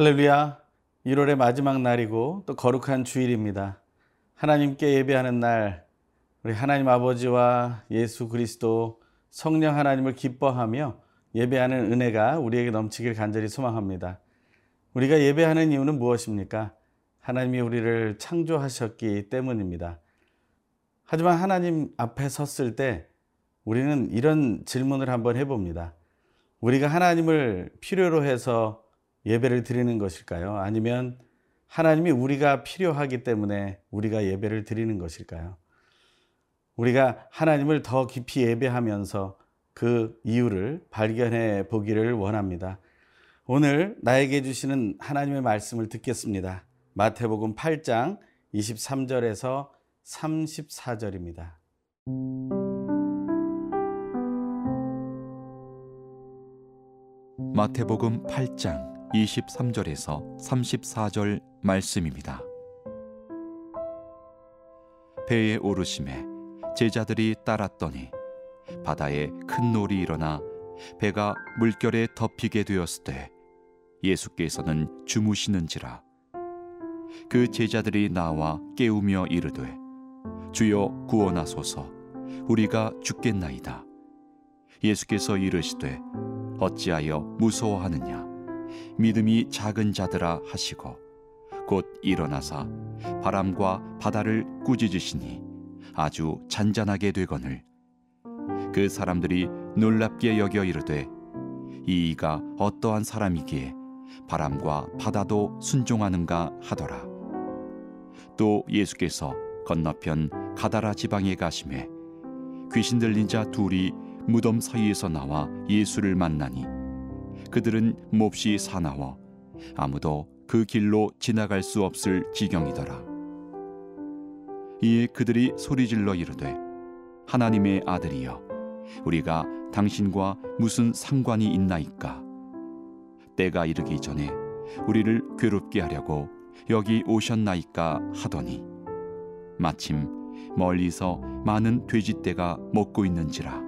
할렐루야, 1월의 마지막 날이고 또 거룩한 주일입니다. 하나님께 예배하는 날, 우리 하나님 아버지와 예수 그리스도 성령 하나님을 기뻐하며 예배하는 은혜가 우리에게 넘치길 간절히 소망합니다. 우리가 예배하는 이유는 무엇입니까? 하나님이 우리를 창조하셨기 때문입니다. 하지만 하나님 앞에 섰을 때 우리는 이런 질문을 한번 해봅니다. 우리가 하나님을 필요로 해서 예배를 드리는 것일까요? 아니면 하나님이 우리가 필요하기 때문에 우리가 예배를 드리는 것일까요? 우리가 하나님을 더 깊이 예배하면서 그 이유를 발견해 보기를 원합니다. 오늘 나에게 주시는 하나님의 말씀을 듣겠습니다. 마태복음 8장 23절에서 34절입니다. 마태복음 8장 23절에서 34절 말씀입니다. 배에 오르심에 제자들이 따랐더니 바다에 큰 놀이 일어나 배가 물결에 덮이게 되었을 때 예수께서는 주무시는지라. 그 제자들이 나와 깨우며 이르되 주여 구원하소서, 우리가 죽겠나이다. 예수께서 이르시되 어찌하여 무서워하느냐, 믿음이 작은 자들아 하시고 곧 일어나사 바람과 바다를 꾸짖으시니 아주 잔잔하게 되거늘 그 사람들이 놀랍게 여겨 이르되 이 이가 어떠한 사람이기에 바람과 바다도 순종하는가 하더라. 또 예수께서 건너편 가다라 지방에 가심에 귀신 들린 자 둘이 무덤 사이에서 나와 예수를 만나니 그들은 몹시 사나워 아무도 그 길로 지나갈 수 없을 지경이더라. 이에 그들이 소리질러 이르되 하나님의 아들이여, 우리가 당신과 무슨 상관이 있나이까. 때가 이르기 전에 우리를 괴롭게 하려고 여기 오셨나이까 하더니 마침 멀리서 많은 돼지떼가 먹고 있는지라.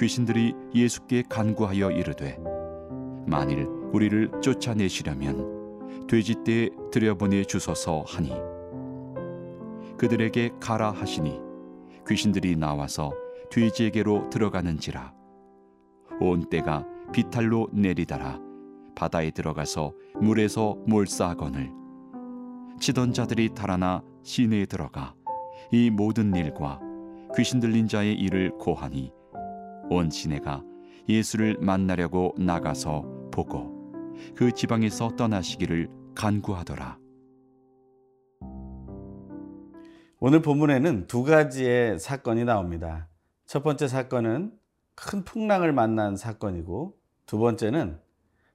귀신들이 예수께 간구하여 이르되 만일 우리를 쫓아내시려면 돼지떼에 들여보내 주소서 하니 그들에게 가라 하시니 귀신들이 나와서 돼지에게로 들어가는지라. 온 떼가 비탈로 내리다라 바다에 들어가서 물에서 몰사하거늘 치던 자들이 달아나 시내에 들어가 이 모든 일과 귀신 들린 자의 일을 고하니 온 시내가 예수를 만나려고 나가서 보고 그 지방에서 떠나시기를 간구하더라. 오늘 본문에는 두 가지의 사건이 나옵니다. 첫 번째 사건은 큰 풍랑을 만난 사건이고, 두 번째는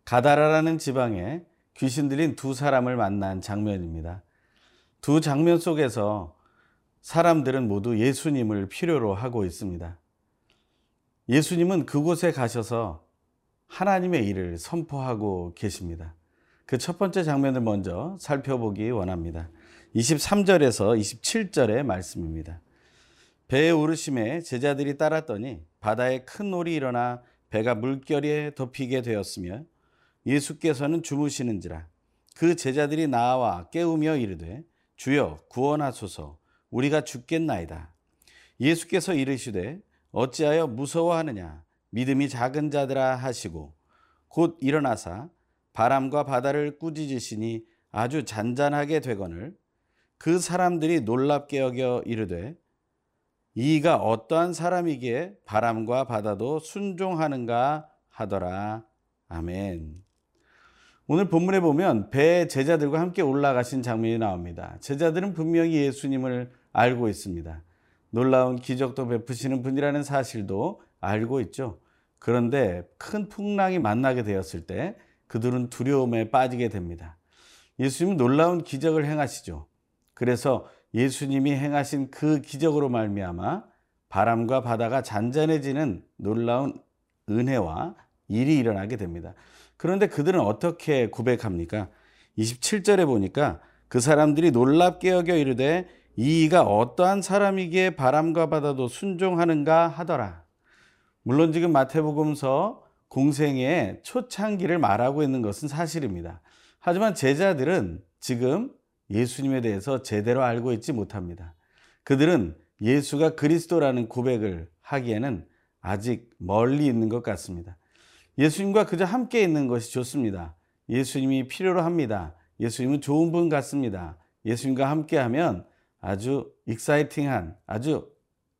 가다라라는 지방에 귀신 들린 두 사람을 만난 장면입니다. 두 장면 속에서 사람들은 모두 예수님을 필요로 하고 있습니다. 예수님은 그곳에 가셔서 하나님의 일을 선포하고 계십니다. 그 첫 번째 장면을 먼저 살펴보기 원합니다. 23절에서 27절의 말씀입니다. 배에 오르심에 제자들이 따랐더니 바다에 큰 놀이 일어나 배가 물결에 덮이게 되었으며 예수께서는 주무시는지라. 그 제자들이 나와 깨우며 이르되 주여 구원하소서, 우리가 죽겠나이다. 예수께서 이르시되 어찌하여 무서워하느냐, 믿음이 작은 자들아 하시고 곧 일어나사 바람과 바다를 꾸짖으시니 아주 잔잔하게 되거늘 그 사람들이 놀랍게 여겨 이르되 이가 어떠한 사람이기에 바람과 바다도 순종하는가 하더라. 아멘. 오늘 본문에 보면 배에 제자들과 함께 올라가신 장면이 나옵니다. 제자들은 분명히 예수님을 알고 있습니다. 놀라운 기적도 베푸시는 분이라는 사실도 알고 있죠. 그런데 큰 풍랑이 만나게 되었을 때 그들은 두려움에 빠지게 됩니다. 예수님은 놀라운 기적을 행하시죠. 그래서 예수님이 행하신 그 기적으로 말미암아 바람과 바다가 잔잔해지는 놀라운 은혜와 일이 일어나게 됩니다. 그런데 그들은 어떻게 고백합니까? 27절에 보니까 그 사람들이 놀랍게 여겨 이르되 이가 어떠한 사람이기에 바람과 바다도 순종하는가 하더라. 물론 지금 마태복음서 공생의 초창기를 말하고 있는 것은 사실입니다. 하지만 제자들은 지금 예수님에 대해서 제대로 알고 있지 못합니다. 그들은 예수가 그리스도라는 고백을 하기에는 아직 멀리 있는 것 같습니다. 예수님과 그저 함께 있는 것이 좋습니다. 예수님이 필요로 합니다. 예수님은 좋은 분 같습니다. 예수님과 함께하면 아주 익사이팅한, 아주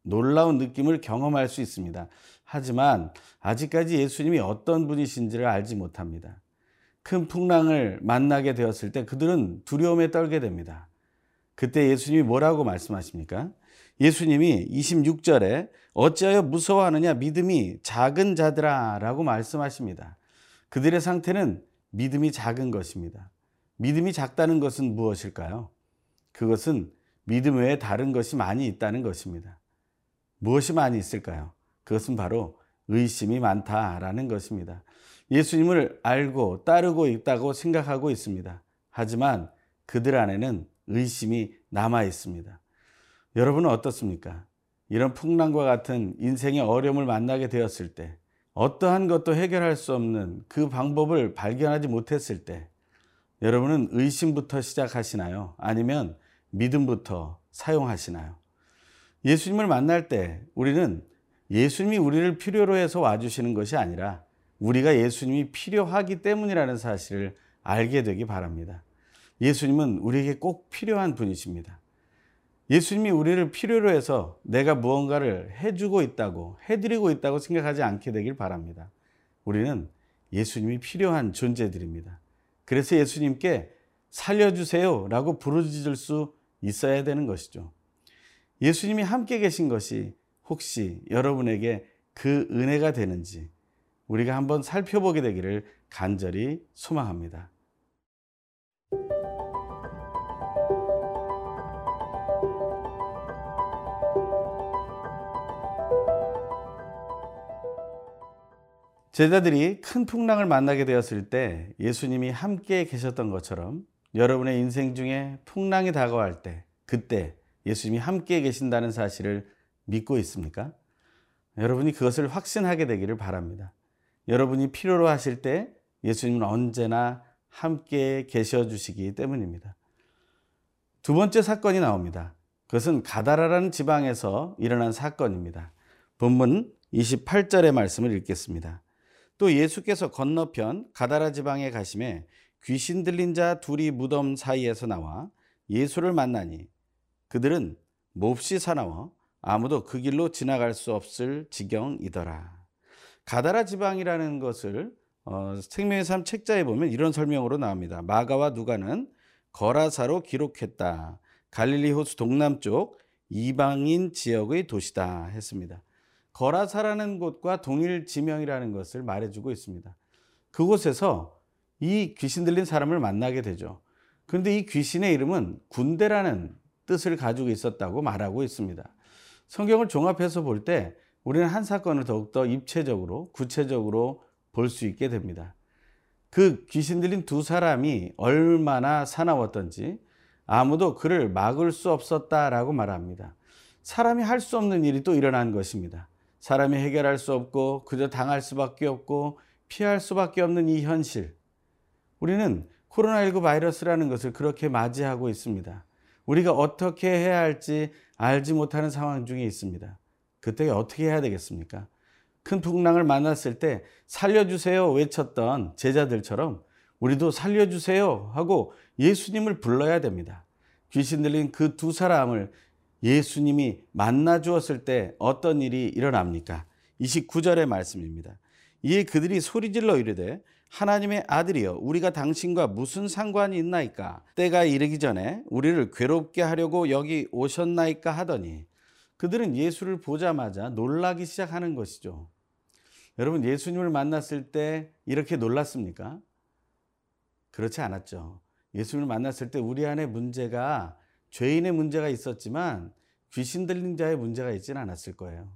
놀라운 느낌을 경험할 수 있습니다. 하지만 아직까지 예수님이 어떤 분이신지를 알지 못합니다. 큰 풍랑을 만나게 되었을 때 그들은 두려움에 떨게 됩니다. 그때 예수님이 뭐라고 말씀하십니까? 예수님이 26절에 어찌하여 무서워하느냐 믿음이 작은 자들아 라고 말씀하십니다. 그들의 상태는 믿음이 작은 것입니다. 믿음이 작다는 것은 무엇일까요? 그것은 믿음 외에 다른 것이 많이 있다는 것입니다. 무엇이 많이 있을까요? 그것은 바로 의심이 많다라는 것입니다. 예수님을 알고 따르고 있다고 생각하고 있습니다. 하지만 그들 안에는 의심이 남아 있습니다. 여러분은 어떻습니까? 이런 풍랑과 같은 인생의 어려움을 만나게 되었을 때, 어떠한 것도 해결할 수 없는 그 방법을 발견하지 못했을 때 여러분은 의심부터 시작하시나요? 아니면 믿음부터 사용하시나요? 예수님을 만날 때 우리는 예수님이 우리를 필요로 해서 와주시는 것이 아니라 우리가 예수님이 필요하기 때문이라는 사실을 알게 되기 바랍니다. 예수님은 우리에게 꼭 필요한 분이십니다. 예수님이 우리를 필요로 해서 내가 무언가를 해주고 있다고, 해드리고 있다고 생각하지 않게 되길 바랍니다. 우리는 예수님이 필요한 존재들입니다. 그래서 예수님께 살려주세요 라고 부르짖을 수 있어야 되는 것이죠. 예수님이 함께 계신 것이 혹시 여러분에게 그 은혜가 되는지 우리가 한번 살펴보게 되기를 간절히 소망합니다. 제자들이 큰 풍랑을 만나게 되었을 때 예수님이 함께 계셨던 것처럼 여러분의 인생 중에 풍랑이 다가올 때 그때 예수님이 함께 계신다는 사실을 믿고 있습니까? 여러분이 그것을 확신하게 되기를 바랍니다. 여러분이 필요로 하실 때 예수님은 언제나 함께 계셔 주시기 때문입니다. 두 번째 사건이 나옵니다. 그것은 가다라라는 지방에서 일어난 사건입니다. 본문 28절의 말씀을 읽겠습니다. 또 예수께서 건너편 가다라 지방에 가심에 귀신 들린 자 둘이 무덤 사이에서 나와 예수를 만나니 그들은 몹시 사나워 아무도 그 길로 지나갈 수 없을 지경이더라. 가다라 지방이라는 것을 생명의 삶 책자에 보면 이런 설명으로 나옵니다. 마가와 누가는 거라사로 기록했다. 갈릴리 호수 동남쪽 이방인 지역의 도시다 했습니다. 거라사라는 곳과 동일 지명이라는 것을 말해주고 있습니다. 그곳에서 이 귀신 들린 사람을 만나게 되죠. 그런데 이 귀신의 이름은 군대라는 뜻을 가지고 있었다고 말하고 있습니다. 성경을 종합해서 볼 때 우리는 한 사건을 더욱더 입체적으로, 구체적으로 볼 수 있게 됩니다. 그 귀신 들린 두 사람이 얼마나 사나웠던지 아무도 그를 막을 수 없었다라고 말합니다. 사람이 할 수 없는 일이 또 일어난 것입니다. 사람이 해결할 수 없고 그저 당할 수밖에 없고 피할 수밖에 없는 이 현실. 우리는 코로나19 바이러스라는 것을 그렇게 맞이하고 있습니다. 우리가 어떻게 해야 할지 알지 못하는 상황 중에 있습니다. 그때 어떻게 해야 되겠습니까? 큰 풍랑을 만났을 때 살려주세요 외쳤던 제자들처럼 우리도 살려주세요 하고 예수님을 불러야 됩니다. 귀신 들린 그 두 사람을 예수님이 만나 주었을 때 어떤 일이 일어납니까? 29절의 말씀입니다. 이에 그들이 소리질러 이르되 하나님의 아들이여 우리가 당신과 무슨 상관이 있나이까? 때가 이르기 전에 우리를 괴롭게 하려고 여기 오셨나이까 하더니 그들은 예수를 보자마자 놀라기 시작하는 것이죠. 여러분 예수님을 만났을 때 이렇게 놀랐습니까? 그렇지 않았죠. 예수님을 만났을 때 우리 안에 문제가 죄인의 문제가 있었지만 귀신 들린 자의 문제가 있지는 않았을 거예요.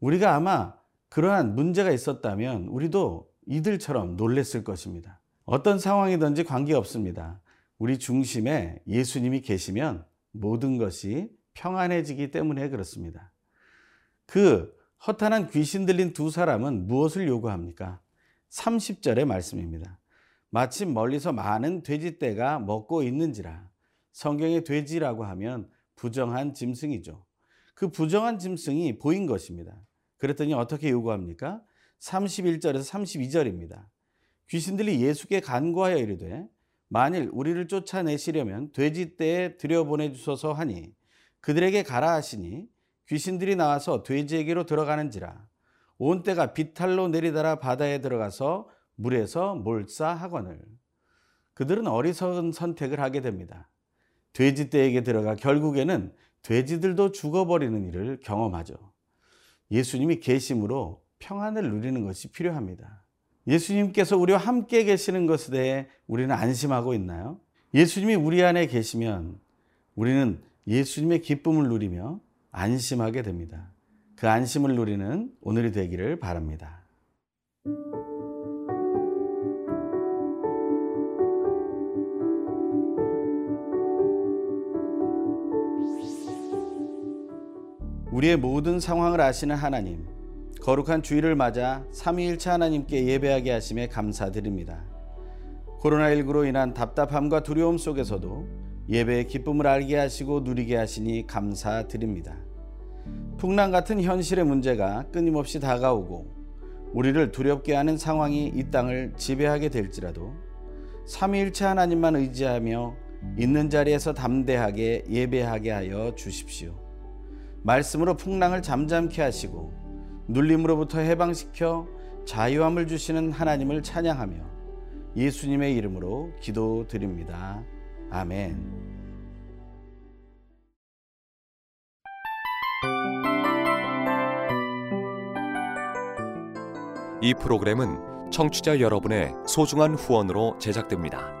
우리가 아마 그러한 문제가 있었다면 우리도 이들처럼 놀랬을 것입니다. 어떤 상황이든지 관계없습니다. 우리 중심에 예수님이 계시면 모든 것이 평안해지기 때문에 그렇습니다. 그 허탄한 귀신 들린 두 사람은 무엇을 요구합니까? 30절의 말씀입니다. 마침 멀리서 많은 돼지떼가 먹고 있는지라. 성경의 돼지라고 하면 부정한 짐승이죠. 그 부정한 짐승이 보인 것입니다. 그랬더니 어떻게 요구합니까? 31절에서 32절입니다. 귀신들이 예수께 간구하여 이르되 만일 우리를 쫓아내시려면 돼지떼에 들여보내주소서 하니 그들에게 가라 하시니 귀신들이 나와서 돼지에게로 들어가는지라. 온 떼가 비탈로 내리달아 바다에 들어가서 물에서 몰사하거늘. 그들은 어리석은 선택을 하게 됩니다. 돼지떼에게 들어가 결국에는 돼지들도 죽어버리는 일을 경험하죠. 예수님이 계심으로 평안을 누리는 것이 필요합니다. 예수님께서 우리와 함께 계시는 것에 대해 우리는 안심하고 있나요? 예수님이 우리 안에 계시면 우리는 예수님의 기쁨을 누리며 안심하게 됩니다. 그 안심을 누리는 오늘이 되기를 바랍니다. 우리의 모든 상황을 아시는 하나님, 거룩한 주일을 맞아 삼위일체 하나님께 예배하게 하심에 감사드립니다. 코로나19로 인한 답답함과 두려움 속에서도 예배의 기쁨을 알게 하시고 누리게 하시니 감사드립니다. 풍랑 같은 현실의 문제가 끊임없이 다가오고 우리를 두렵게 하는 상황이 이 땅을 지배하게 될지라도 삼위일체 하나님만 의지하며 있는 자리에서 담대하게 예배하게 하여 주십시오. 말씀으로 풍랑을 잠잠케 하시고 눌림으로부터 해방시켜 자유함을 주시는 하나님을 찬양하며 예수님의 이름으로 기도드립니다. 아멘. 이 프로그램은 청취자 여러분의 소중한 후원으로 제작됩니다.